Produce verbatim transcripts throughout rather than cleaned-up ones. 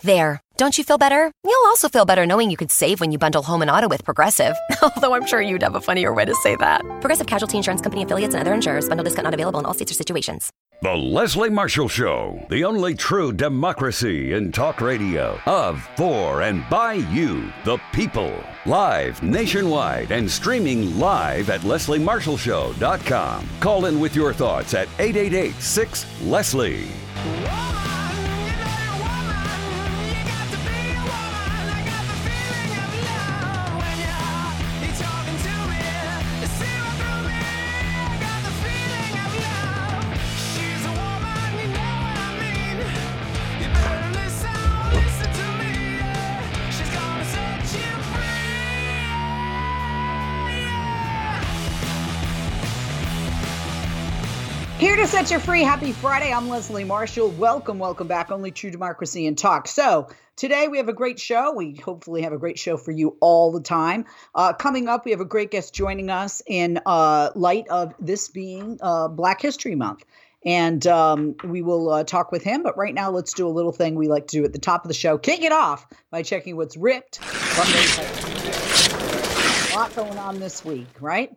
There. Don't you feel better? You'll also feel better knowing you could save when you bundle home and auto with Progressive. Although I'm sure you'd have a funnier way to say that. Progressive Casualty Insurance Company affiliates and other insurers. Bundle discount not available in all states or situations. The Leslie Marshall Show, the only true democracy in talk radio. Of, for, and by you, the people. Live nationwide and streaming live at leslie marshall show dot com. Call in with your thoughts at eight eight eight six Leslie. Here to set you free. Happy Friday. I'm Leslie Marshall. Welcome, welcome back. Only true democracy in talk. So today we have a great show. We hopefully have a great show for you all the time. Uh, coming up, we have a great guest joining us in uh, light of this being uh, Black History Month. And um, we will uh, talk with him. But right now, let's do a little thing we like to do at the top of the show. Kick it off by checking what's ripped. A lot going on this week, right?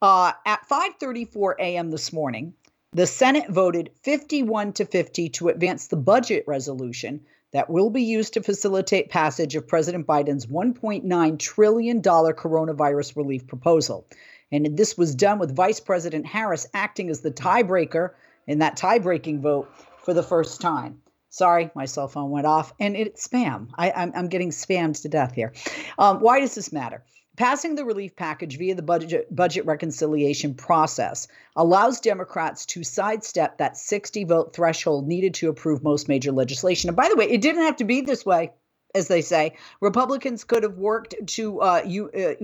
Uh, at five thirty-four a.m. this morning, the Senate voted fifty-one to fifty to advance the budget resolution that will be used to facilitate passage of President Biden's one point nine trillion dollars coronavirus relief proposal. And this was done with Vice President Harris acting as the tiebreaker in that tie-breaking vote for the first time. Sorry, my cell phone went off, and it's spam. I, I'm, I'm getting spammed to death here. Um, why does this matter? Passing the relief package via the budget budget reconciliation process allows Democrats to sidestep that sixty-vote threshold needed to approve most major legislation. And by the way, it didn't have to be this way, as they say. Republicans could have worked to uh, you uh,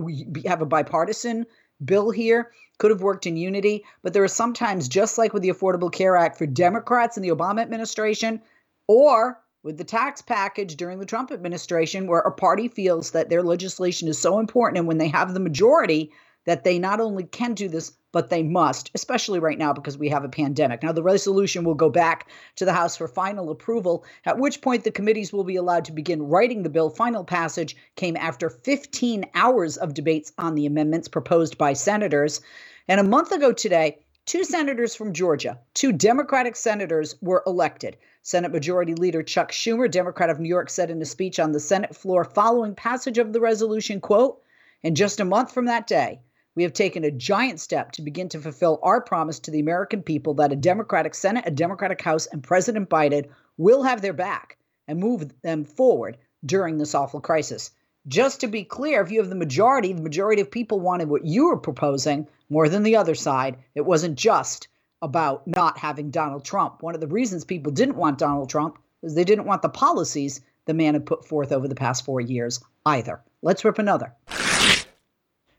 have a bipartisan bill here, could have worked in unity. But there are sometimes, just like with the Affordable Care Act for Democrats in the Obama administration, or with the tax package during the Trump administration, where a party feels that their legislation is so important, and when they have the majority, that they not only can do this, but they must, especially right now because we have a pandemic. Now, the resolution will go back to the House for final approval, at which point the committees will be allowed to begin writing the bill. Final passage came after fifteen hours of debates on the amendments proposed by senators. And a month ago today, two senators from Georgia, two Democratic senators, were elected. Senate Majority Leader Chuck Schumer, Democrat of New York, said in a speech on the Senate floor following passage of the resolution, quote, "In just a month from that day, we have taken a giant step to begin to fulfill our promise to the American people that a Democratic Senate, a Democratic House, and President Biden will have their back and move them forward during this awful crisis." Just to be clear, if you have the majority, the majority of people wanted what you were proposing more than the other side. It wasn't just about not having Donald Trump. One of the reasons people didn't want Donald Trump is they didn't want the policies the man had put forth over the past four years either. Let's rip another.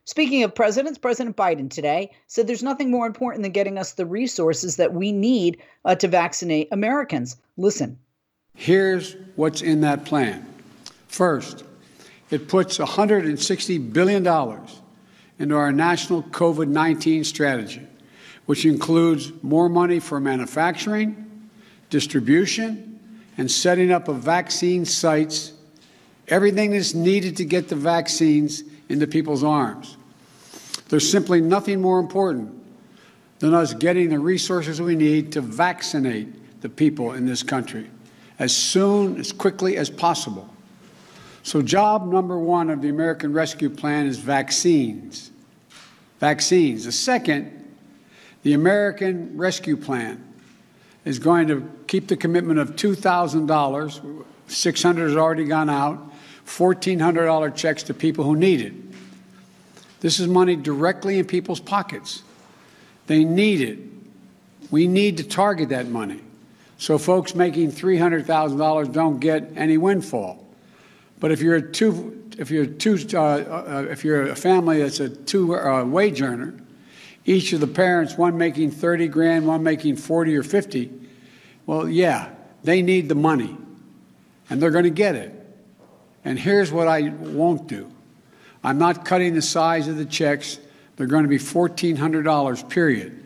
Speaking of presidents, President Biden today said there's nothing more important than getting us the resources that we need uh, to vaccinate Americans. Listen. Here's what's in that plan. First, it puts one hundred sixty billion dollars into our national covid nineteen strategy, which includes more money for manufacturing, distribution, and setting up of vaccine sites, everything that's needed to get the vaccines into people's arms. There's simply nothing more important than us getting the resources we need to vaccinate the people in this country as soon, as quickly as possible. So job number one of the American Rescue Plan is vaccines. Vaccines. The second, the American Rescue Plan is going to keep the commitment of two thousand dollars. six hundred dollars has already gone out. fourteen hundred dollars checks to people who need it. This is money directly in people's pockets. They need it. We need to target that money. So folks making three hundred thousand dollars don't get any windfall. But if you're a two, if you're two, uh, uh, if you're a family that's a two uh, wage earner, each of the parents, one making thirty grand, one making forty or fifty, well, yeah, they need the money, and they're going to get it. And here's what I won't do. I'm not cutting the size of the checks. They're going to be fourteen hundred dollars, period.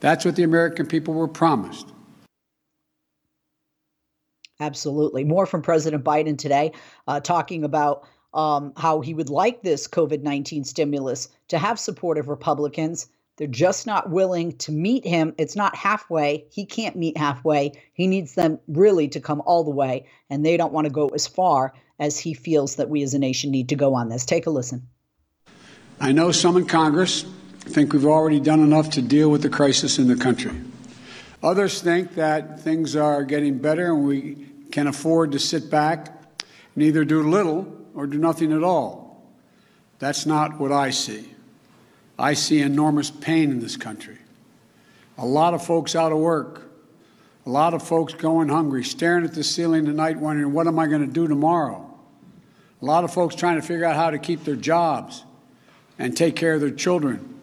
That's what the American people were promised. Absolutely. More from President Biden today, uh, talking about um, how he would like this COVID nineteen stimulus to have support of Republicans. They're just not willing to meet him. It's not halfway. He can't meet halfway. He needs them really to come all the way, and they don't want to go as far as he feels that we as a nation need to go on this. Take a listen. I know some in Congress think we've already done enough to deal with the crisis in the country. Others think that things are getting better and we can afford to sit back and either do little or do nothing at all. That's not what I see. I see enormous pain in this country. A lot of folks out of work, a lot of folks going hungry, staring at the ceiling at night wondering, what am I going to do tomorrow? A lot of folks trying to figure out how to keep their jobs and take care of their children.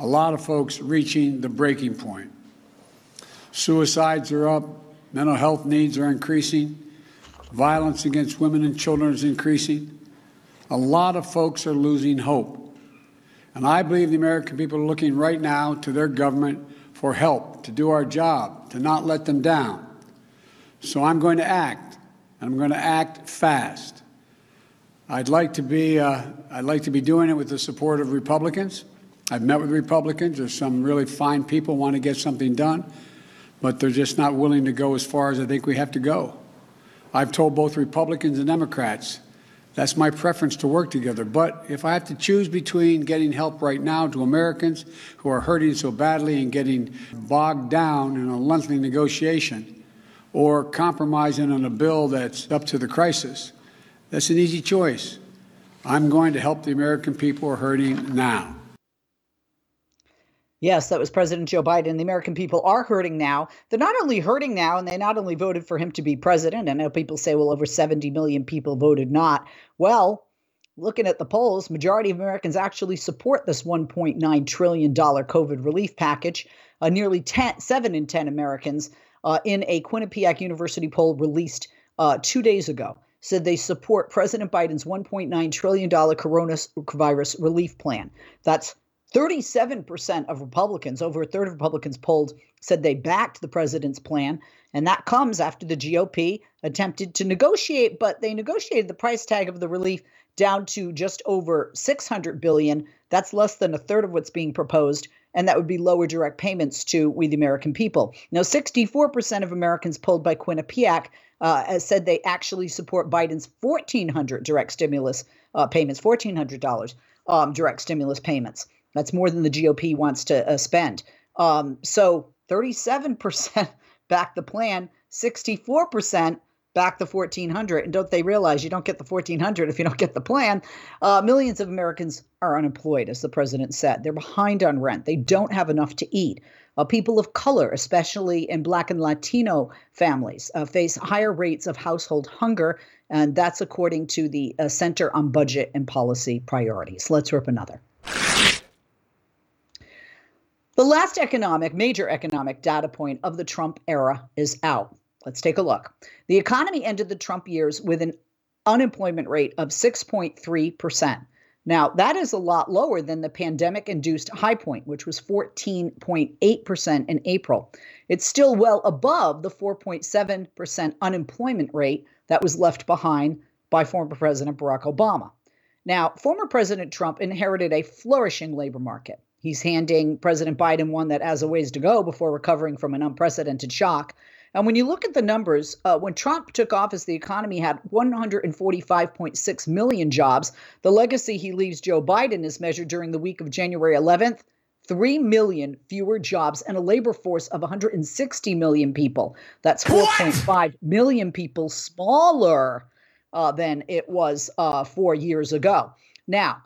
A lot of folks reaching the breaking point. Suicides are up, mental health needs are increasing, violence against women and children is increasing. A lot of folks are losing hope. And I believe the American people are looking right now to their government for help, to do our job, to not let them down. So I'm going to act, and I'm going to act fast. I'd like to be, uh, I'd like to be doing it with the support of Republicans. I've met with Republicans. There's some really fine people who want to get something done, but they're just not willing to go as far as I think we have to go. I've told both Republicans and Democrats that's my preference, to work together. But if I have to choose between getting help right now to Americans who are hurting so badly and getting bogged down in a lengthy negotiation, or compromising on a bill that's up to the crisis, that's an easy choice. I'm going to help the American people who are hurting now. Yes, that was President Joe Biden. The American people are hurting now. They're not only hurting now, and they not only voted for him to be president. I know people say, well, over seventy million people voted not. Well, looking at the polls, majority of Americans actually support this one point nine trillion dollars COVID relief package. Uh, nearly ten, seven in ten Americans uh, in a Quinnipiac University poll released uh, two days ago said they support President Biden's one point nine trillion dollars coronavirus relief plan. That's thirty-seven percent of Republicans, over a third of Republicans polled, said they backed the president's plan. And that comes after the G O P attempted to negotiate, but they negotiated the price tag of the relief down to just over six hundred billion dollars. That's less than a third of what's being proposed. And that would be lower direct payments to we, the American people. Now, sixty-four percent of Americans polled by Quinnipiac uh, said they actually support Biden's fourteen hundred dollars direct stimulus uh, payments, fourteen hundred dollars um, direct stimulus payments. That's more than the G O P wants to uh, spend. Um, so thirty-seven percent back the plan, sixty-four percent back the fourteen hundred. And don't they realize you don't get the fourteen hundred if you don't get the plan? Uh, millions of Americans are unemployed, as the president said. They're behind on rent. They don't have enough to eat. Uh, people of color, especially in Black and Latino families, uh, face higher rates of household hunger. And that's according to the uh, Center on Budget and Policy Priorities. Let's rip another. The last economic, major economic data point of the Trump era is out. Let's take a look. The economy ended the Trump years with an unemployment rate of six point three percent. Now, that is a lot lower than the pandemic-induced high point, which was fourteen point eight percent in April. It's still well above the four point seven percent unemployment rate that was left behind by former President Barack Obama. Now, former President Trump inherited a flourishing labor market. He's handing President Biden one that has a ways to go before recovering from an unprecedented shock. And when you look at the numbers, uh, when Trump took office, the economy had one hundred forty-five point six million jobs. The legacy he leaves Joe Biden is measured during the week of January eleventh, three million fewer jobs and a labor force of one hundred sixty million people. That's four point five million people smaller uh, than it was uh, four years ago. Now,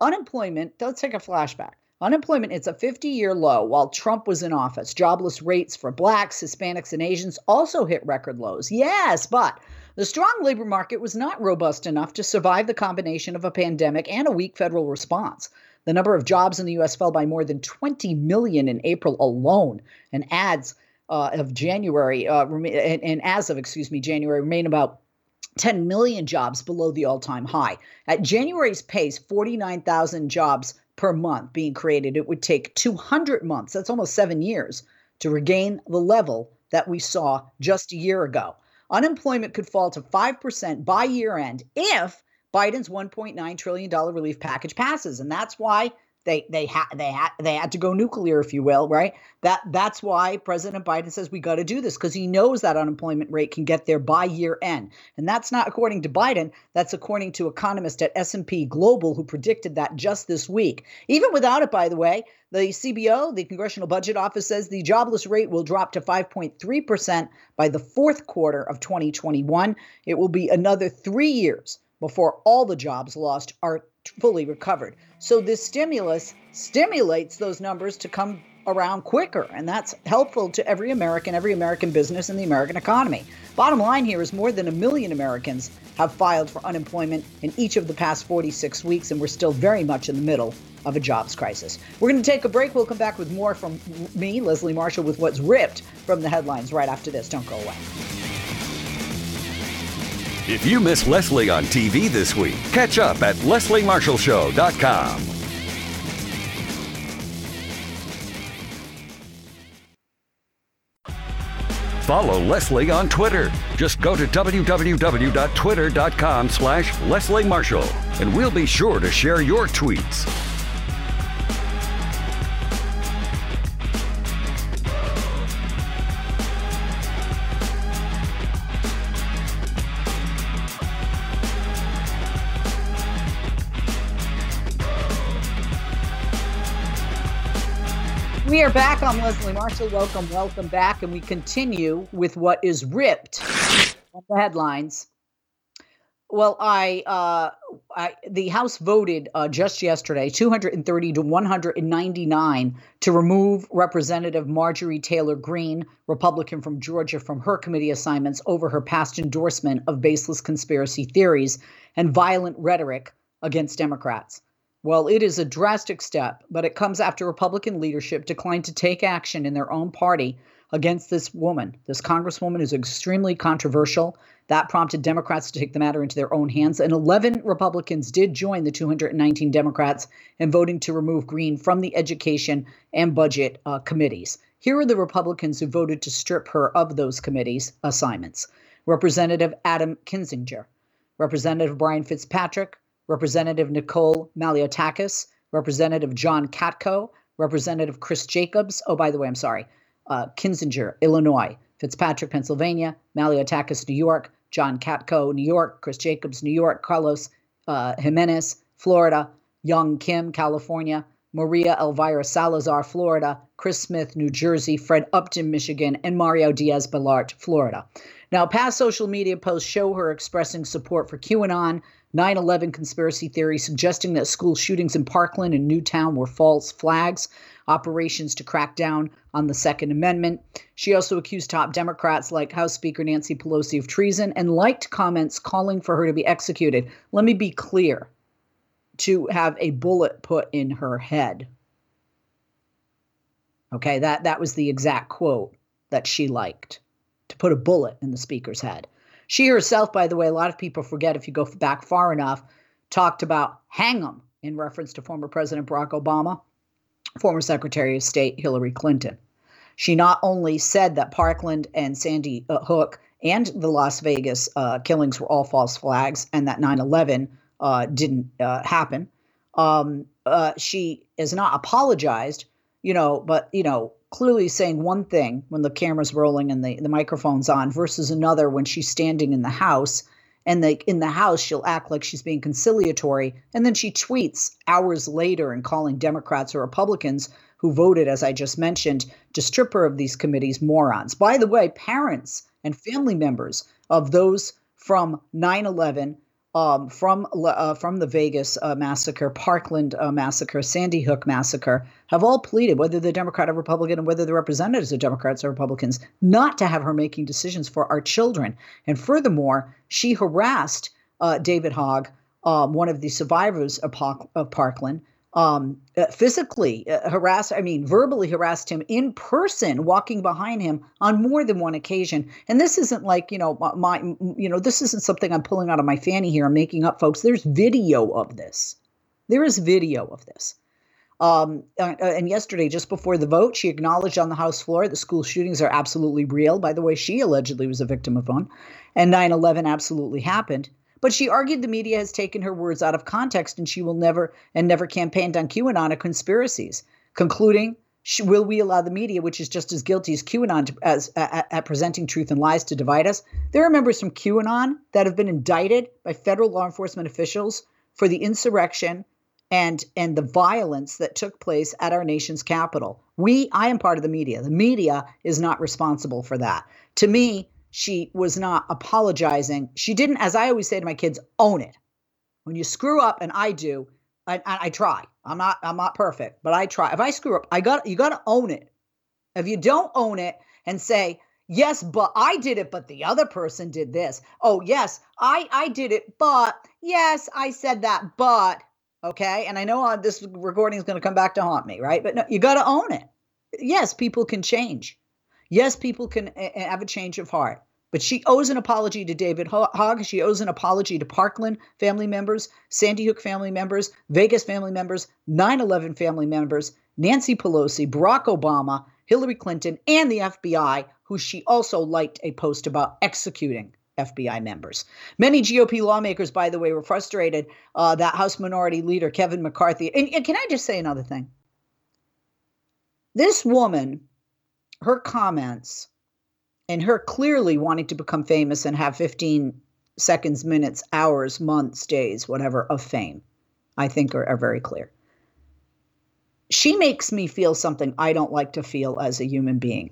unemployment, let's take a flashback. Unemployment, it's a fifty-year low while Trump was in office. Jobless rates for Blacks, Hispanics, and Asians also hit record lows. Yes, but the strong labor market was not robust enough to survive the combination of a pandemic and a weak federal response. The number of jobs in the U S fell by more than twenty million in April alone, and adds uh, of January uh, and, and as of excuse me January remain about ten million jobs below the all-time high. At January's pace, forty-nine thousand jobs per month being created, it would take two hundred months, that's almost seven years, to regain the level that we saw just a year ago. Unemployment could fall to five percent by year-end if Biden's one point nine trillion dollars relief package passes, and that's why they they had they had they had to go nuclear, if you will, right? That that's why President Biden says we got to do this, because he knows that unemployment rate can get there by year end, and that's not according to Biden. That's according to economists at S and P Global who predicted that just this week. Even without it, by the way, the C B O, the Congressional Budget Office, says the jobless rate will drop to five point three percent by the fourth quarter of twenty twenty-one. It will be another three years before all the jobs lost are fully recovered. So this stimulus stimulates those numbers to come around quicker, and that's helpful to every American, every American business, and the American economy. Bottom line here is more than a million Americans have filed for unemployment in each of the past forty-six weeks, and we're still very much in the middle of a jobs crisis. We're going to take a break. We'll come back with more from me, Leslie Marshall, with what's ripped from the headlines right after this. Don't go away. If you miss Leslie on T V this week, catch up at leslie marshall show dot com. Follow Leslie on Twitter. Just go to w w w dot twitter dot com slash Leslie Marshall, and we'll be sure to share your tweets. We are back. I'm Leslie Marshall. Welcome, welcome back. And we continue with what is ripped from the headlines. Well, I, uh, I the House voted uh, just yesterday, two hundred thirty to one hundred ninety-nine, to remove Representative Marjorie Taylor Greene, Republican from Georgia, from her committee assignments over her past endorsement of baseless conspiracy theories and violent rhetoric against Democrats. Well, it is a drastic step, but it comes after Republican leadership declined to take action in their own party against this woman. This congresswoman is extremely controversial. That prompted Democrats to take the matter into their own hands, and eleven Republicans did join the two hundred nineteen Democrats in voting to remove Greene from the Education and Budget uh, committees. Here are the Republicans who voted to strip her of those committees' assignments: Representative Adam Kinzinger, Representative Brian Fitzpatrick, Representative Nicole Maliotakis, Representative John Katko, Representative Chris Jacobs. Oh, by the way, I'm sorry. Uh, Kinzinger, Illinois, Fitzpatrick, Pennsylvania, Maliotakis, New York, John Katko, New York, Chris Jacobs, New York, Carlos uh, Jimenez, Florida, Young Kim, California, Maria Elvira Salazar, Florida, Chris Smith, New Jersey, Fred Upton, Michigan, and Mario Diaz-Balart, Florida. Now, past social media posts show her expressing support for QAnon, nine eleven conspiracy theory, suggesting that school shootings in Parkland and Newtown were false flags, operations to crack down on the Second Amendment. She also accused top Democrats like House Speaker Nancy Pelosi of treason, and liked comments calling for her to be executed. Let me be clear: to have a bullet put in her head. Okay, that, that was the exact quote that she liked, to put a bullet in the speaker's head. She herself, by the way, a lot of people forget if you go back far enough, talked about hang 'em in reference to former President Barack Obama, former Secretary of State Hillary Clinton. She not only said that Parkland and Sandy Hook and the Las Vegas uh, killings were all false flags, and that nine eleven Uh, didn't uh, happen. Um, uh, she is not apologized, you know, but, you know, clearly saying one thing when the camera's rolling and the, the microphone's on versus another when she's standing in the House, and they, in the House, she'll act like she's being conciliatory. And then she tweets hours later and calling Democrats or Republicans who voted, as I just mentioned, to strip her of these committees morons. By the way, parents and family members of those from nine eleven, Um, from uh, from the Vegas uh, massacre, Parkland uh, massacre, Sandy Hook massacre, have all pleaded, whether they're Democrat or Republican, and whether the representatives are Democrats or Republicans, not to have her making decisions for our children. And furthermore, she harassed uh, David Hogg, um, one of the survivors of, Park- of Parkland, um, uh, physically uh, harassed, I mean, verbally harassed him in person, walking behind him on more than one occasion. And this isn't like, you know, my, you know, this isn't something I'm pulling out of my fanny here. I'm making up, folks. There's video of this. There is video of this. Um, and yesterday, just before the vote, she acknowledged on the House floor that school shootings are absolutely real. By the way, she allegedly was a victim of one, and nine eleven absolutely happened. But she argued the media has taken her words out of context, and she will never and never campaigned on QAnon or conspiracies, concluding, will we allow the media, which is just as guilty as QAnon as, at, at presenting truth and lies to divide us? There are members from QAnon that have been indicted by federal law enforcement officials for the insurrection and and the violence that took place at our nation's capital. We, I am part of the media. The media is not responsible for that. To me, she was not apologizing. She didn't, as I always say to my kids, own it. When you screw up, and I do, I, I, I try. I'm not, I'm not perfect, but I try. If I screw up, I got, you got to own it. If you don't own it and say, yes, but I did it, but the other person did this. Oh, yes, I, I did it, but yes, I said that, but. OK, and I know this recording is going to come back to haunt me. Right. But no, you got to own it. Yes, people can change. Yes, people can a- have a change of heart. But she owes an apology to David Hogg. She owes an apology to Parkland family members, Sandy Hook family members, Vegas family members, nine eleven family members, Nancy Pelosi, Barack Obama, Hillary Clinton, and the F B I, who she also liked a post about executing F B I members. Many G O P lawmakers, by the way, were frustrated uh, that House Minority Leader Kevin McCarthy. And, and can I just say another thing? This woman, her comments, and her clearly wanting to become famous and have fifteen seconds, minutes, hours, months, days, whatever, of fame, I think are, are very clear. She makes me feel something I don't like to feel as a human being.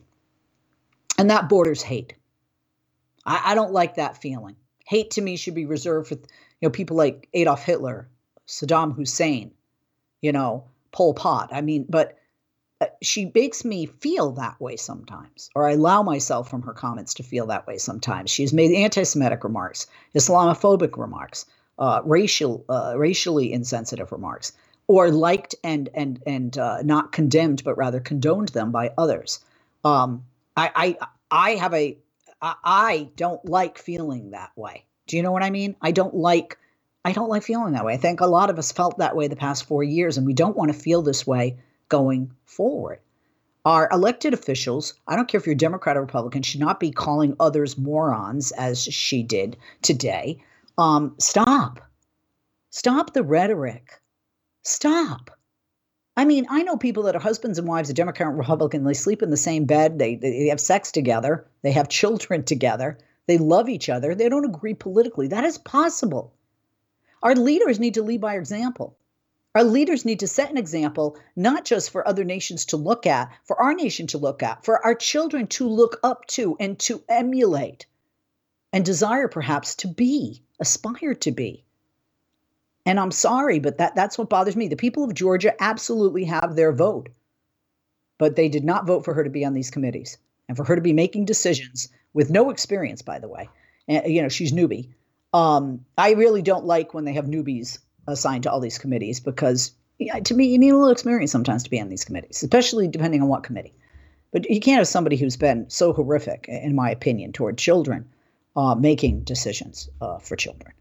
And that borders hate. I don't like that feeling. Hate to me should be reserved for, you know, people like Adolf Hitler, Saddam Hussein, you know, Pol Pot. I mean, but she makes me feel that way sometimes, or I allow myself from her comments to feel that way sometimes. She's made anti-Semitic remarks, Islamophobic remarks, uh, racial, uh, racially insensitive remarks, or liked and and and uh, not condemned, but rather condoned them by others. Um, I, I I have a I don't like feeling that way. Do you know what I mean? I don't like, I don't like feeling that way. I think a lot of us felt that way the past four years, and we don't want to feel this way going forward. Our elected officials, I don't care if you're Democrat or Republican, should not be calling others morons as she did today. Um, stop. Stop the rhetoric. Stop. I mean, I know people that are husbands and wives, a Democrat and Republican, they sleep in the same bed, they they have sex together, they have children together, they love each other, they don't agree politically. That is possible. Our leaders need to lead by example. Our leaders need to set an example, not just for other nations to look at, for our nation to look at, for our children to look up to and to emulate and desire perhaps to be, aspire to be. And I'm sorry, but that, that's what bothers me. The people of Georgia absolutely have their vote, but they did not vote for her to be on these committees and for her to be making decisions with no experience, by the way. And, you know, she's newbie. Um, I really don't like when they have newbies assigned to all these committees because, yeah, to me, you need a little experience sometimes to be on these committees, especially depending on what committee. But you can't have somebody who's been so horrific, in my opinion, toward children uh, making decisions uh, for children.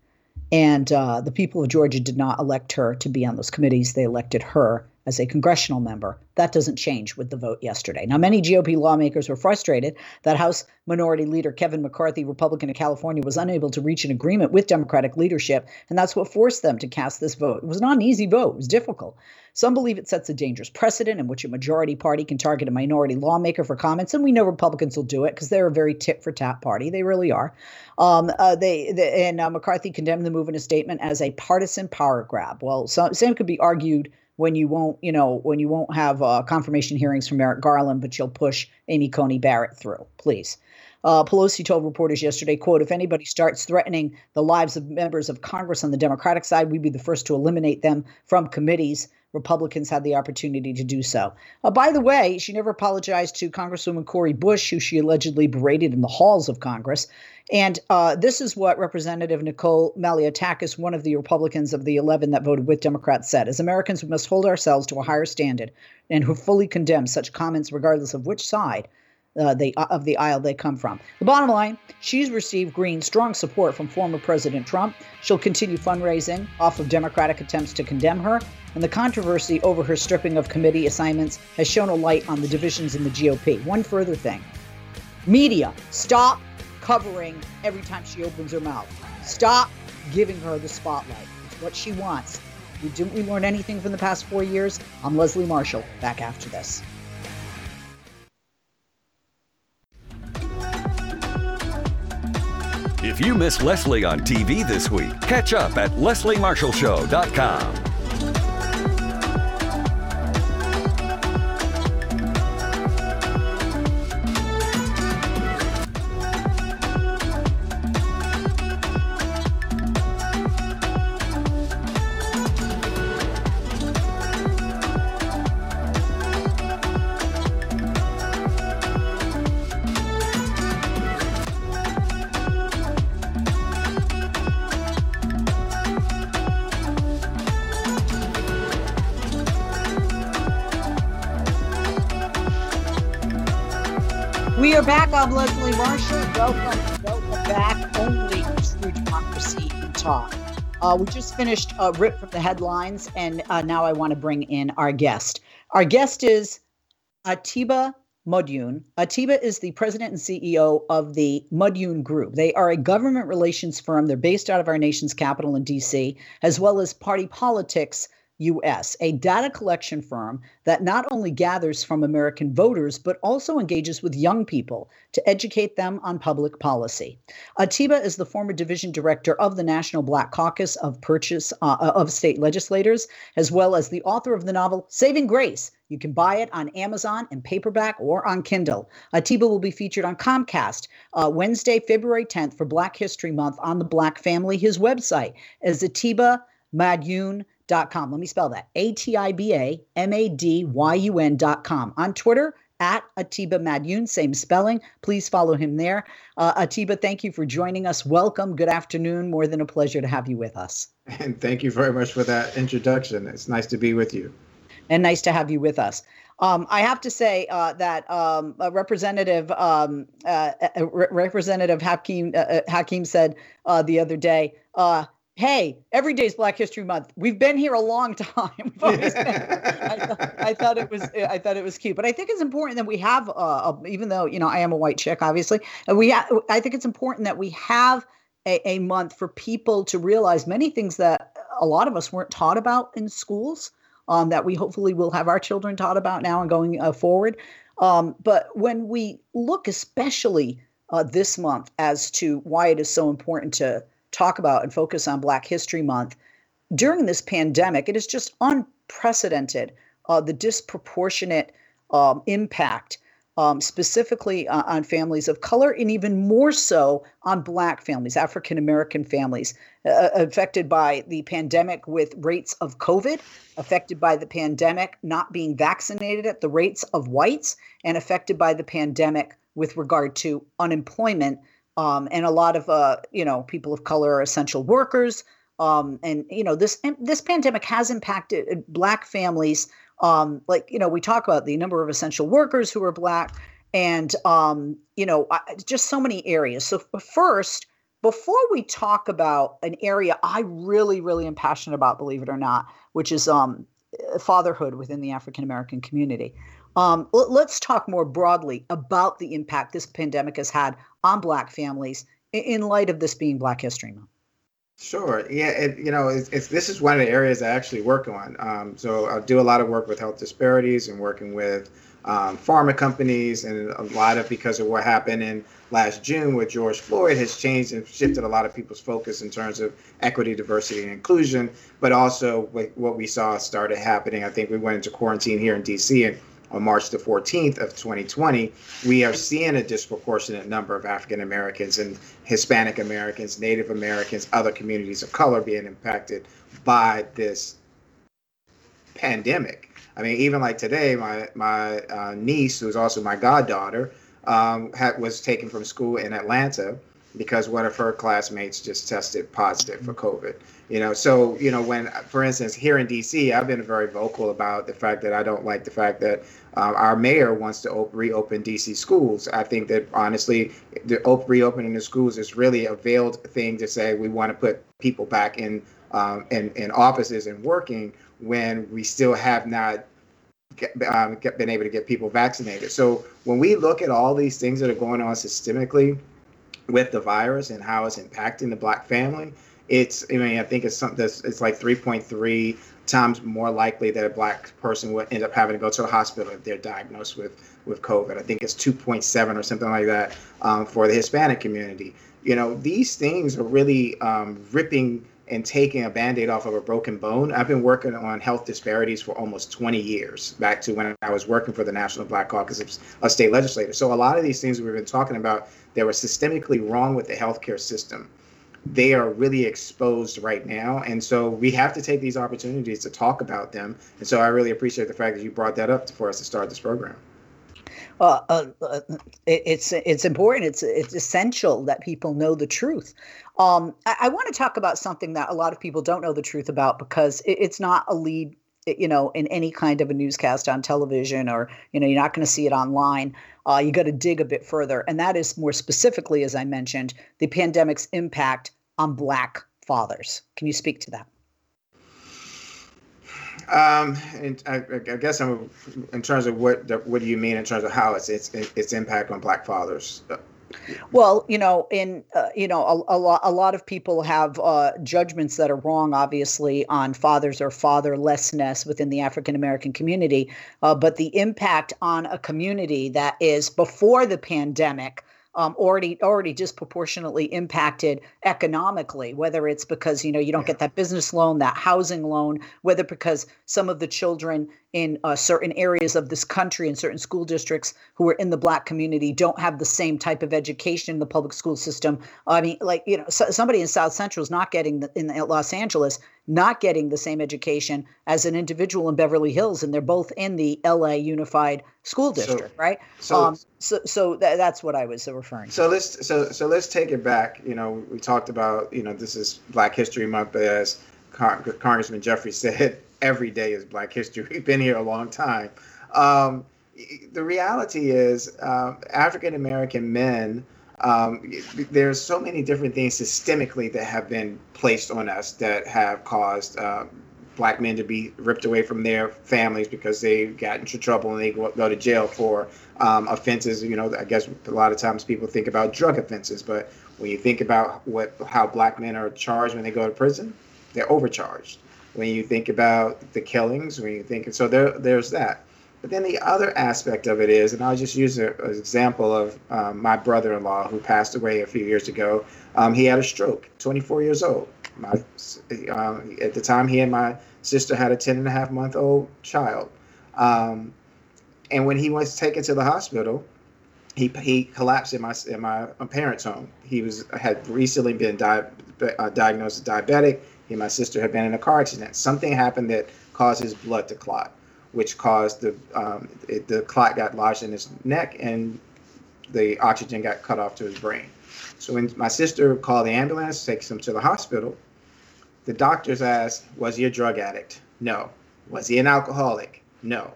And uh, the people of Georgia did not elect her to be on those committees. They elected her as a congressional member. That doesn't change with the vote yesterday. Now, many G O P lawmakers were frustrated that House Minority Leader Kevin McCarthy, Republican of California, was unable to reach an agreement with Democratic leadership, and that's what forced them to cast this vote. It was not an easy vote. It was difficult. Some believe it sets a dangerous precedent in which a majority party can target a minority lawmaker for comments, and we know Republicans will do it because they're a very tit-for-tat party. They really are. Um, uh, they, they and uh, McCarthy condemned the move in a statement as a partisan power grab. Well, so, same could be argued when you won't, you know, when you won't have uh, confirmation hearings from Merrick Garland, but you'll push Amy Coney Barrett through, please. Uh, Pelosi told reporters yesterday, quote, if anybody starts threatening the lives of members of Congress on the Democratic side, we'd be the first to eliminate them from committees. Republicans had the opportunity to do so. Uh, by the way, she never apologized to Congresswoman Cori Bush, who she allegedly berated in the halls of Congress. And uh, this is what Representative Nicole Maliotakis, one of the Republicans of the eleven that voted with Democrats, said. As Americans, we must hold ourselves to a higher standard and who fully condemn such comments regardless of which side uh, they, of the aisle they come from. The bottom line, she's received Greene's strong support from former President Trump. She'll continue fundraising off of Democratic attempts to condemn her. And the controversy over her stripping of committee assignments has shown a light on the divisions in the G O P. One further thing. Media, stop covering every time she opens her mouth. Stop giving her the spotlight. It's what she wants. We didn't we learn anything from the past four years? I'm Leslie Marshall, back after this. If you missed Leslie on T V this week, catch up at leslie marshall show dot com. We are back. I'm Leslie Marshall. Welcome, welcome back. Only True Democracy can Talk. Uh, we just finished a rip from the headlines, and uh, now I want to bring in our guest. Our guest is Atiba Madyun. Atiba is the president and C E O of the Madyun Group. They are a government relations firm. They're based out of our nation's capital in D C, as well as Party Politics U S, a data collection firm that not only gathers from American voters, but also engages with young people to educate them on public policy. Atiba is the former division director of the National Black Caucus of Purchase uh, of State Legislators, as well as the author of the novel Saving Grace. You can buy it on Amazon in paperback or on Kindle. Atiba will be featured on Comcast uh, Wednesday, February tenth for Black History Month on the Black Family. His website is Atiba Madyun. Dot com. Let me spell that. A T I B A M A D Y U N dot com. On Twitter, at Atiba Madyun, same spelling. Please follow him there. Uh, Atiba, thank you for joining us. Welcome. Good afternoon. More than a pleasure to have you with us. And thank you very much for that introduction. It's nice to be with you. And nice to have you with us. Um, I have to say uh, that um, a Representative um, uh, a re- Representative Hakeem uh, Hakeem said uh, the other day, uh, hey, every day's Black History Month. We've been here a long time. We've always been here. I, th- I thought it was, I thought it was cute, but I think it's important that we have, uh, a, even though you know I am a white chick, obviously, and we, ha- I think it's important that we have a, a month for people to realize many things that a lot of us weren't taught about in schools, um, that we hopefully will have our children taught about now and going uh, forward. Um, but when we look, especially uh, this month, as to why it is so important to talk about and focus on Black History Month during this pandemic, it is just unprecedented, uh, the disproportionate um, impact um, specifically uh, on families of color and even more so on Black families, African-American families uh, affected by the pandemic with rates of COVID, affected by the pandemic not being vaccinated at the rates of whites, and affected by the pandemic with regard to unemployment. Um, and a lot of, uh, you know, people of color are essential workers. Um, and, you know, this this pandemic has impacted Black families. Um, like, you know, we talk about the number of essential workers who are Black and, um, you know, just so many areas. So first, before we talk about an area I really, really am passionate about, believe it or not, which is um, fatherhood within the African-American community. Um, let's talk more broadly about the impact this pandemic has had on Black families in light of this being Black History Month. Sure. Yeah. It, you know, it's, it's, this is one of the areas I actually work on. Um, so I do a lot of work with health disparities and working with um, pharma companies, and a lot of because of what happened in last June with George Floyd has changed and shifted a lot of people's focus in terms of equity, diversity, and inclusion. But also with what we saw started happening. I think we went into quarantine here in D C and on March the fourteenth of twenty twenty, we are seeing a disproportionate number of African Americans and Hispanic Americans, Native Americans, other communities of color being impacted by this pandemic. I mean, even like today, my my uh, niece, who's also my goddaughter, um, had, was taken from school in Atlanta because one of her classmates just tested positive for COVID. You know, so, you know, when, for instance, here in D C, I've been very vocal about the fact that I don't like the fact that uh, our mayor wants to op- reopen D C schools. I think that, honestly, the op- reopening the schools is really a veiled thing to say we want to put people back in um, in, in offices and working when we still have not get, um, get, been able to get people vaccinated. So when we look at all these things that are going on systemically with the virus and how it's impacting the Black family, it's, I mean, I think it's something that's, it's like three point three times more likely that a Black person would end up having to go to a hospital if they're diagnosed with, with COVID. I think it's two point seven or something like that um, for the Hispanic community. You know, these things are really um, ripping and taking a Band-Aid off of a broken bone. I've been working on health disparities for almost twenty years, back to when I was working for the National Black Caucus of, of State Legislators. So a lot of these things we've been talking about, they were systemically wrong with the healthcare system. They are really exposed right now. And so we have to take these opportunities to talk about them. And so I really appreciate the fact that you brought that up for us to start this program. Well, uh, uh, it, it's it's important. It's it's essential that people know the truth. Um, I, I want to talk about something that a lot of people don't know the truth about, because it, it's not a lead, you know, in any kind of a newscast on television, or, you know, you're not going to see it online. Uh, you got to dig a bit further. And that is more specifically, as I mentioned, the pandemic's impact on Black fathers. Can you speak to that? Um, and I, I guess I'm, in terms of what, what do you mean in terms of how it's, it's, it's impact on Black fathers? Well, you know, in uh, you know, a, a lot a lot of people have uh, judgments that are wrong, obviously, on fathers or fatherlessness within the African American community. Uh, but the impact on a community that is before the pandemic um, already already disproportionately impacted economically, whether it's because, you know, you don't yeah. get that business loan, that housing loan, whether because some of the children in uh, certain areas of this country and certain school districts who are in the Black community don't have the same type of education in the public school system. I mean, like, you know, so, somebody in South Central is not getting the, in Los Angeles, not getting the same education as an individual in Beverly Hills. And they're both in the L A Unified School District. So, right. So, um, so, so th- that's what I was referring to. So let's, so, so let's take it back. You know, we talked about, you know, this is Black History Month, but as Con- Congressman Jeffries said, every day is Black history. We've been here a long time. Um, the reality is uh, African-American men, um, there's so many different things systemically that have been placed on us that have caused uh, Black men to be ripped away from their families because they got into trouble and they go, go to jail for um, offenses. You know, I guess a lot of times people think about drug offenses, but when you think about what how Black men are charged when they go to prison, they're overcharged. When you think about the killings, when you think, so there, there's that. But then the other aspect of it is, and I'll just use an example of um, my brother-in-law who passed away a few years ago. Um, he had a stroke, twenty-four years old. My, uh, at the time, he and my sister had a ten and a half month old child. Um, and when he was taken to the hospital, he he collapsed in my in my parents' home. He was had recently been di- uh, diagnosed as diabetic. He and my sister had been in a car accident. Something happened that caused his blood to clot, which caused the um, it, the clot got lodged in his neck and the oxygen got cut off to his brain. So when my sister called the ambulance, takes him to the hospital, the doctors asked, was he a drug addict? No. Was he an alcoholic? No.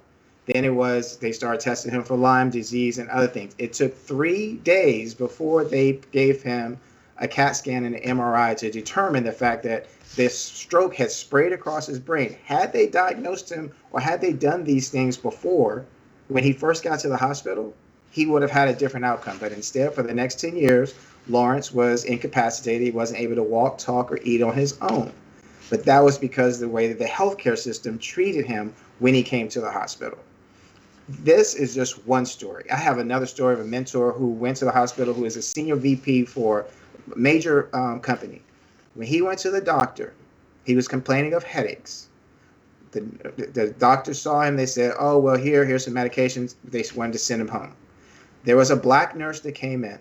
Then it was, they started testing him for Lyme disease and other things. It took three days before they gave him a CAT scan and an M R I to determine the fact that this stroke had sprayed across his brain. Had they diagnosed him or had they done these things before, when he first got to the hospital, he would have had a different outcome. But instead, for the next ten years, Lawrence was incapacitated. He wasn't able to walk, talk, or eat on his own. But that was because of the way that the healthcare system treated him when he came to the hospital. This is just one story. I have another story of a mentor who went to the hospital, who is a senior V P for a major um, company. When he went to the doctor, he was complaining of headaches. The, the doctor saw him. They said, oh, well, here, here's some medications. They wanted to send him home. There was a Black nurse that came in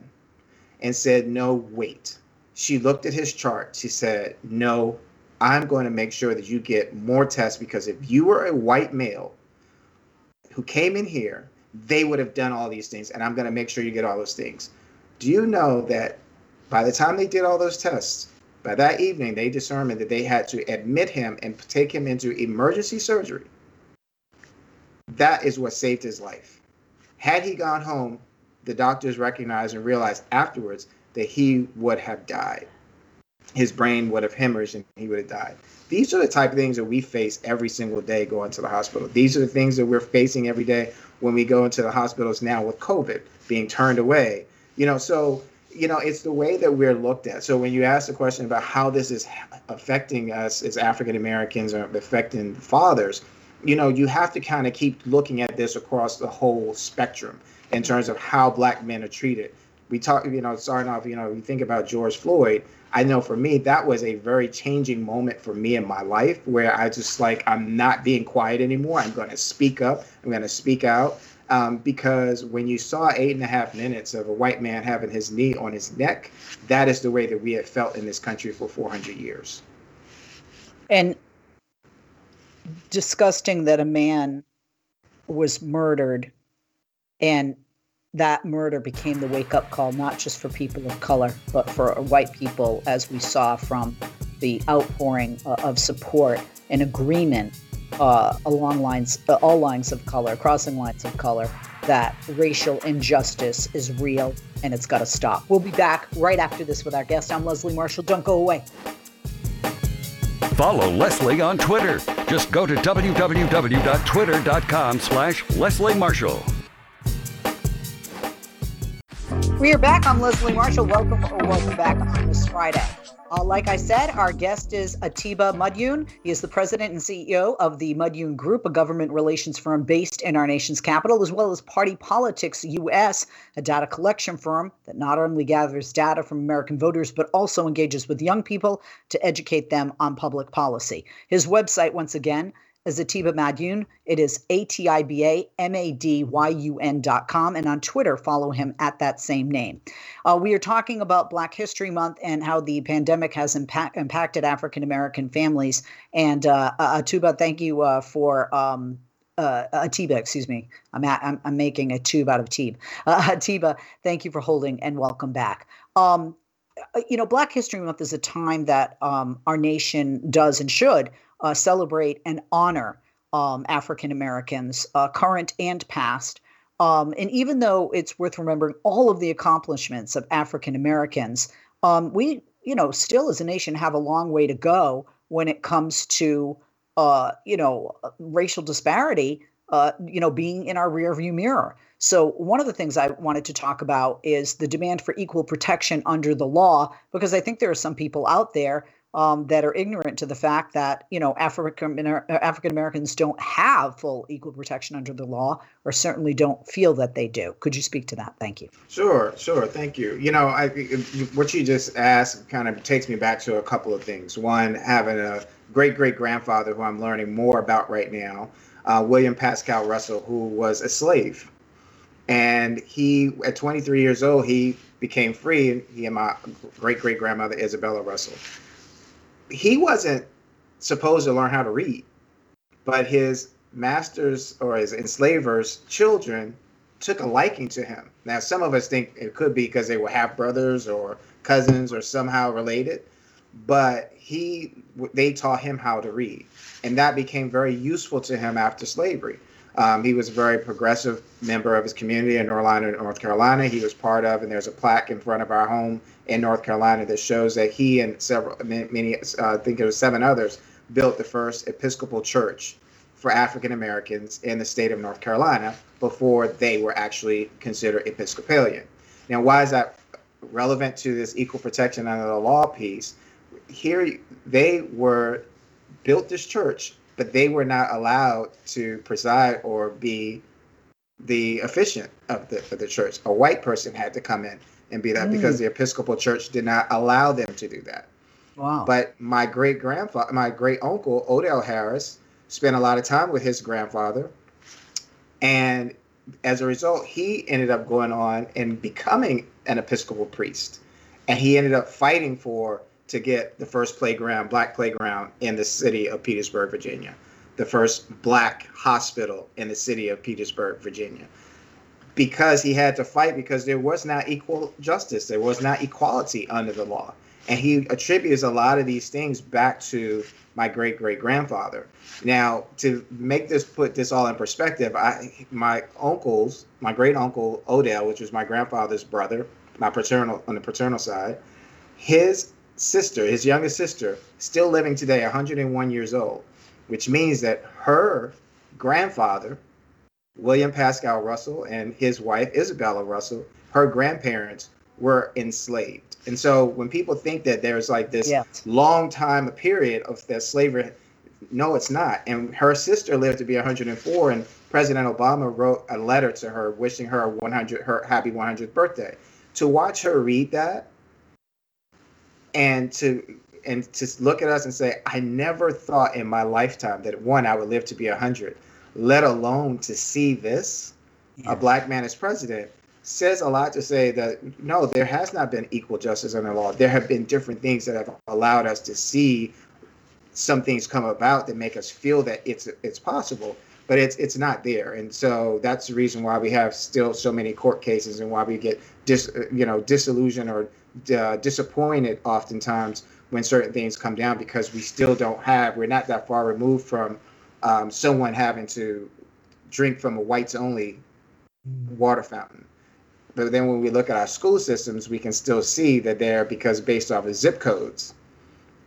and said, no, wait. She looked at his chart. She said, no, I'm going to make sure that you get more tests, because if you were a white male who came in here, they would have done all these things, and I'm going to make sure you get all those things. Do you know that by the time they did all those tests, by that evening, they determined that they had to admit him and take him into emergency surgery? That is what saved his life. Had he gone home, the doctors recognized and realized afterwards that he would have died. His brain would have hemorrhaged and he would have died. These are the type of things that we face every single day going to the hospital. These are the things that we're facing every day when we go into the hospitals now with COVID, being turned away. You know, so, you know, it's the way that we're looked at. So when you ask the question about how this is affecting us as African Americans or affecting fathers, you know, you have to kind of keep looking at this across the whole spectrum in terms of how black men are treated. We talk, you know, starting off, you know, you think about George Floyd. I know for me, that was a very changing moment for me in my life, where I just like, I'm not being quiet anymore. I'm going to speak up. I'm going to speak out. Um, because when you saw eight and a half minutes of a white man having his knee on his neck, that is the way that we have felt in this country for four hundred years. And disgusting that a man was murdered, and that murder became the wake-up call, not just for people of color, but for white people, as we saw from the outpouring uh, of support and agreement uh, along lines, uh, all lines of color, crossing lines of color, that racial injustice is real and it's got to stop. We'll be back right after this with our guest. I'm Leslie Marshall. Don't go away. Follow Leslie on Twitter. Just go to www.twitter.com slash Leslie Marshall. We are back. I'm Leslie Marshall. Welcome or welcome back on this Friday. Uh, like I said, our guest is Atiba Madyun. He is the president and C E O of the Madyun Group, a government relations firm based in our nation's capital, as well as Party Politics U S, a data collection firm that not only gathers data from American voters, but also engages with young people to educate them on public policy. His website, once again, is Atiba Madyun. It is A T I B A M A D Y U N dot com. And on Twitter, follow him at that same name. Uh, we are talking about Black History Month and how the pandemic has impact, impacted African-American families. And uh, Atiba, thank you uh, for um, uh, Atiba, excuse me. I'm, at, I'm I'm making a tube out of tube. Uh, Atiba, thank you for holding, and welcome back. Um, you know, Black History Month is a time that um, our nation does and should Uh, celebrate and honor um, African Americans, uh, current and past. Um, and even though it's worth remembering all of the accomplishments of African Americans, um, we, you know, still as a nation have a long way to go when it comes to, uh, you know, racial disparity, uh, you know, being in our rearview mirror. So one of the things I wanted to talk about is the demand for equal protection under the law, because I think there are some people out there Um, that are ignorant to the fact that, you know, African African Americans don't have full equal protection under the law, or certainly don't feel that they do. Could you speak to that? Thank you. Sure, sure. Thank you. You know, I, what you just asked kind of takes me back to a couple of things. One, having a great great grandfather who I'm learning more about right now, uh, William Pascal Russell, who was a slave, and he at twenty-three years old he became free. And he and my great great grandmother Isabella Russell. He wasn't supposed to learn how to read, but his masters or his enslavers' children took a liking to him. Now, some of us think it could be because they were half brothers or cousins or somehow related, but he they taught him how to read, and that became very useful to him after slavery. Um, he was a very progressive member of his community in North Carolina. He was part of, and there's a plaque in front of our home in North Carolina that shows that he and several, many, uh, I think it was seven others, built the first Episcopal Church for African Americans in the state of North Carolina before they were actually considered Episcopalian. Now, why is that relevant to this equal protection under the law piece? Here, they were built this church, but they were not allowed to preside or be the officiant of the, of the church. A white person had to come in and be that mm. because the Episcopal Church did not allow them to do that. Wow. But my great grandfather, my great uncle, Odell Harris, spent a lot of time with his grandfather. And as a result, he ended up going on and becoming an Episcopal priest. And he ended up fighting for to get the first playground, black playground in the city of Petersburg, Virginia, the first black hospital in the city of Petersburg, Virginia, because he had to fight because there was not equal justice. There was not equality under the law. And he attributes a lot of these things back to my great-great-grandfather. Now, to make this, put this all in perspective, I, my uncles, my great-uncle Odell, which was my grandfather's brother, my paternal, on the paternal side, his sister, his youngest sister, still living today, one hundred one years old, which means that her grandfather, William Pascal Russell, and his wife, Isabella Russell, her grandparents were enslaved. And so when people think that there's like this yeah. long time period of that slavery, no, it's not. And her sister lived to be one hundred four, and President Obama wrote a letter to her wishing her one hundred her happy one hundredth birthday. To watch her read that and to and to look at us and say, I never thought in my lifetime that, one, I would live to be one hundred, let alone to see this, yeah. a black man as president, says a lot to say that, no, there has not been equal justice under law. There have been different things that have allowed us to see some things come about that make us feel that it's it's possible, but it's it's not there. And so that's the reason why we have still so many court cases and why we get dis, you know, disillusioned or uh, disappointed oftentimes when certain things come down, because we still don't have, we're not that far removed from um, someone having to drink from a whites only water fountain. But then when we look at our school systems, we can still see that they're, because based off of zip codes,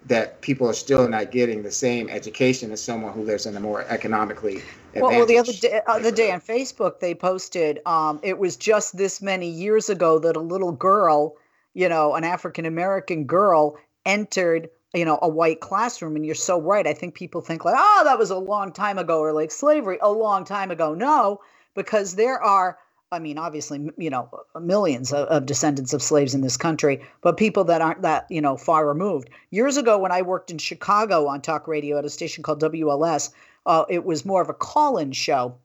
that people are still not getting the same education as someone who lives in a more economically advantaged. Well, well the other day, uh, the day on Facebook, they posted, um, it was just this many years ago that a little girl, you know, an African-American girl entered, you know, a white classroom. And you're so right. I think people think like, oh, that was a long time ago, or like slavery a long time ago. No, because there are, I mean, obviously, you know, millions of, of descendants of slaves in this country, but people that aren't that, you know, far removed. Years ago, when I worked in Chicago on talk radio at a station called W L S, uh, it was more of a call-in show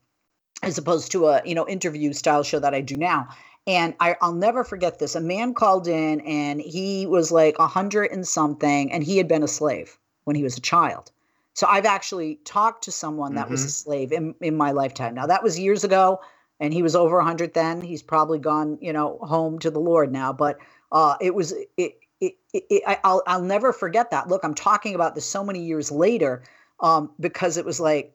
as opposed to a, you know, interview style show that I do now. And I, I'll never forget this. A man called in and he was like a hundred and something, and he had been a slave when he was a child. So I've actually talked to someone that mm-hmm. was a slave in, in my lifetime. Now, that was years ago. And he was over one hundred then. He's probably gone, you know, home to the Lord now. But uh, it was, it, it, it, I, I'll, I'll never forget that. Look, I'm talking about this so many years later um, because it was like,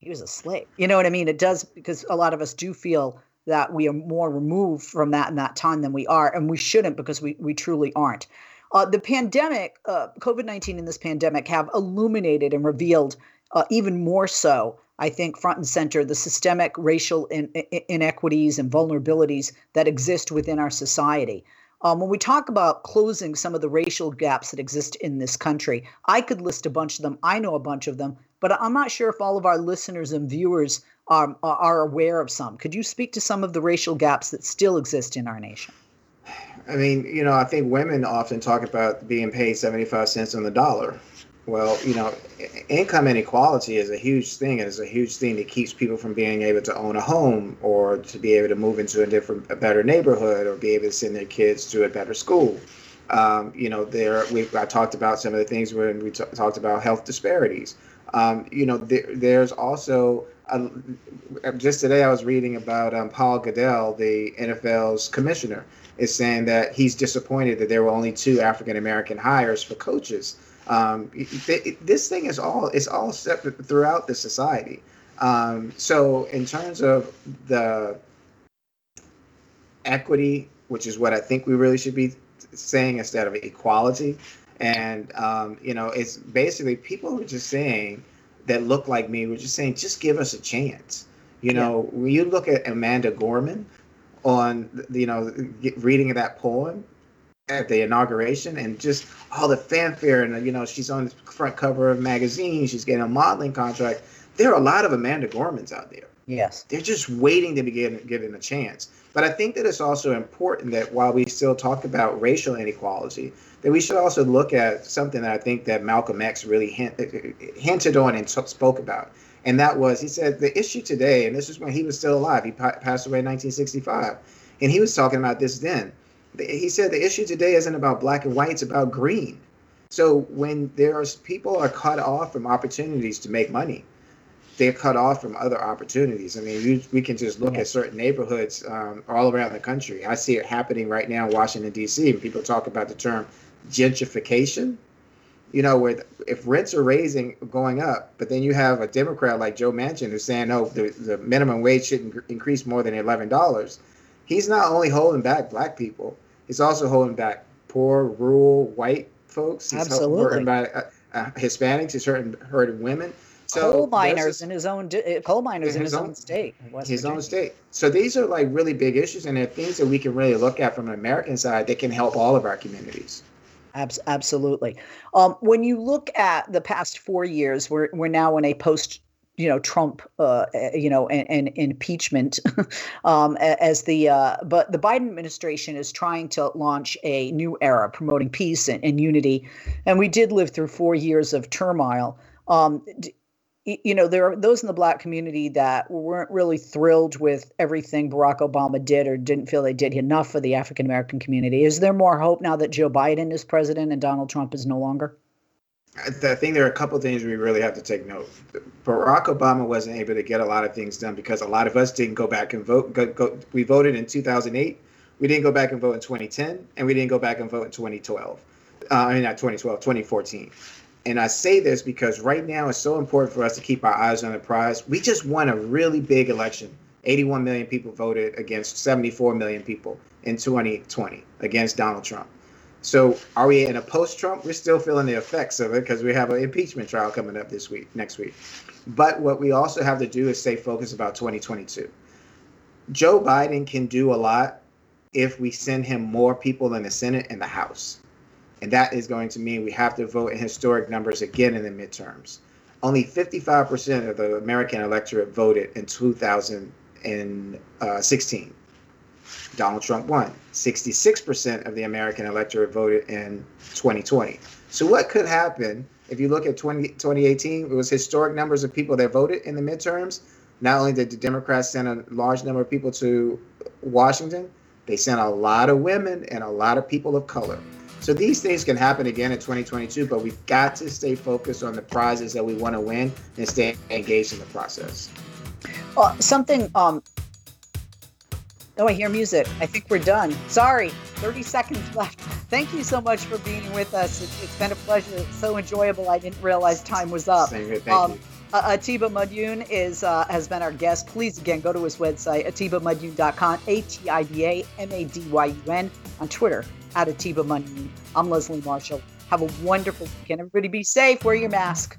he was a slave. You know what I mean? It does, because a lot of us do feel that we are more removed from that in that time than we are. And we shouldn't, because we, we truly aren't. Uh, the pandemic, uh, COVID nineteen and this pandemic have illuminated and revealed uh, even more so, I think, front and center, the systemic racial in, in, inequities and vulnerabilities that exist within our society. Um, when we talk about closing some of the racial gaps that exist in this country, I could list a bunch of them. I know a bunch of them, but I'm not sure if all of our listeners and viewers um, are aware of some. Could you speak to some of the racial gaps that still exist in our nation? I mean, you know, I think women often talk about being paid seventy-five cents on the dollar. Well, you know, income inequality is a huge thing. It's a huge thing that keeps people from being able to own a home, or to be able to move into a different, a better neighborhood, or be able to send their kids to a better school. Um, you know, there we I talked about some of the things when we t- talked about health disparities. Um, you know, there, there's also a, just today I was reading about um, Paul Goodell, the N F L's commissioner, is saying that he's disappointed that there were only two African American hires for coaches. Um, this thing is all, it's all separate throughout the society. Um, so in terms of the equity, which is what I think we really should be saying instead of equality. And, um, you know, it's basically people were just saying that look like me were just saying, just give us a chance. You know, yeah. when you look at Amanda Gorman on, you know, reading that poem at the inauguration, and just all the fanfare, and you know, she's on the front cover of magazines, she's getting a modeling contract. There are a lot of Amanda Gormans out there. Yes, they're just waiting to be given, given a chance. But I think that it's also important that while we still talk about racial inequality, that we should also look at something that I think that Malcolm X really hint, hinted on and t- spoke about, and that was, he said the issue today, and this is when he was still alive. He p- passed away in nineteen sixty-five, and he was talking about this then. He said the issue today isn't about black and white, it's about green. So when there's people are cut off from opportunities to make money, they're cut off from other opportunities. I mean, you, we can just look yeah. at certain neighborhoods um, all around the country. I see it happening right now in Washington, D C, and people talk about the term gentrification, you know, where the, if rents are raising, going up, but then you have a Democrat like Joe Manchin who's saying, oh, the, the minimum wage shouldn't increase more than eleven dollars. He's not only holding back black people, he's also holding back poor, rural, white folks. He's Absolutely. Hurting by, uh, uh, Hispanics, he's hurting, hurting women. So coal miners a, in his own coal miners in his, his own, own state, West his Virginia. own state. So these are like really big issues, and they're things that we can really look at from an American side that can help all of our communities. Absolutely. Um, when you look at the past four years, we're we're now in a post, you know, Trump, uh, you know, and, and impeachment, um, as the uh, but the Biden administration is trying to launch a new era, promoting peace and, and unity, and we did live through four years of turmoil. Um, You know, there are those in the black community that weren't really thrilled with everything Barack Obama did or didn't feel they did enough for the African-American community. Is there more hope now that Joe Biden is president and Donald Trump is no longer? I think there are a couple of things we really have to take note. Barack Obama wasn't able to get a lot of things done because a lot of us didn't go back and vote. Go, go, we voted in two thousand eight. We didn't go back and vote in twenty ten. And we didn't go back and vote in twenty twelve. Uh, I mean, not twenty twelve, twenty fourteen. And I say this because right now it's so important for us to keep our eyes on the prize. We just won a really big election. eighty-one million people voted against seventy-four million people in twenty twenty against Donald Trump. So are we in a post-Trump? We're still feeling the effects of it because we have an impeachment trial coming up this week, next week. But what we also have to do is stay focused about twenty twenty-two. Joe Biden can do a lot if we send him more people in the Senate and the House. And that is going to mean we have to vote in historic numbers again in the midterms. Only fifty-five percent of the American electorate voted in two thousand sixteen. Donald Trump won. sixty-six percent of the American electorate voted in twenty twenty. So what could happen if you look at twenty eighteen? It was historic numbers of people that voted in the midterms. Not only did the Democrats send a large number of people to Washington, they sent a lot of women and a lot of people of color. So these things can happen again in twenty twenty-two, but we've got to stay focused on the prizes that we want to win and stay engaged in the process. Well, something, um, oh, I hear music. I think we're done. Sorry, thirty seconds left. Thank you so much for being with us. It's, it's been a pleasure. It's so enjoyable. I didn't realize time was up. Same here. Thank um, you. Atiba Madyun is uh, has been our guest. Please, again, go to his website, atiba madyun dot com, A T I B A M A D Y U N, on Twitter, at Atiba Madyun. I'm Leslie Marshall. Have a wonderful weekend. Everybody be safe. Wear your mask.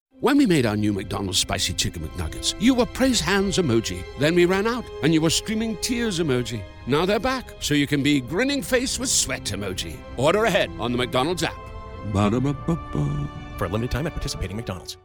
When we made our new McDonald's Spicy Chicken McNuggets, you were praise hands emoji. Then we ran out, and you were streaming tears emoji. Now they're back, so you can be grinning face with sweat emoji. Order ahead on the McDonald's app. Ba-da-ba-ba-ba. For a limited time at participating McDonald's.